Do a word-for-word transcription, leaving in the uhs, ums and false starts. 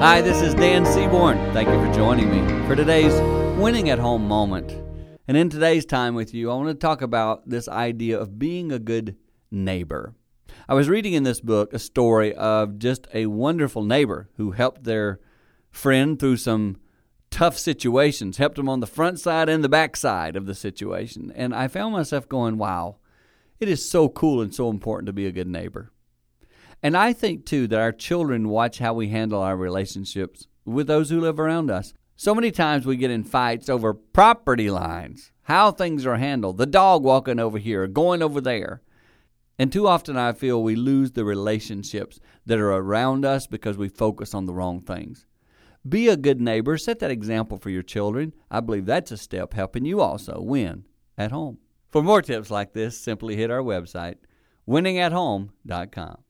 Hi, this is Dan Seaborn. Thank you for joining me for today's Winning at Home moment. And in today's time with you, I want to talk about this idea of being a good neighbor. I was reading in this book a story of just a wonderful neighbor who helped their friend through some tough situations, helped him on the front side and the back side of the situation. And I found myself going, wow, it is so cool and so important to be a good neighbor. And I think, too, that our children watch how we handle our relationships with those who live around us. So many times we get in fights over property lines, how things are handled, the dog walking over here, going over there. And too often I feel we lose the relationships that are around us because we focus on the wrong things. Be a good neighbor. Set that example for your children. I believe that's a step helping you also win at home. For more tips like this, simply hit our website, winning at home dot com.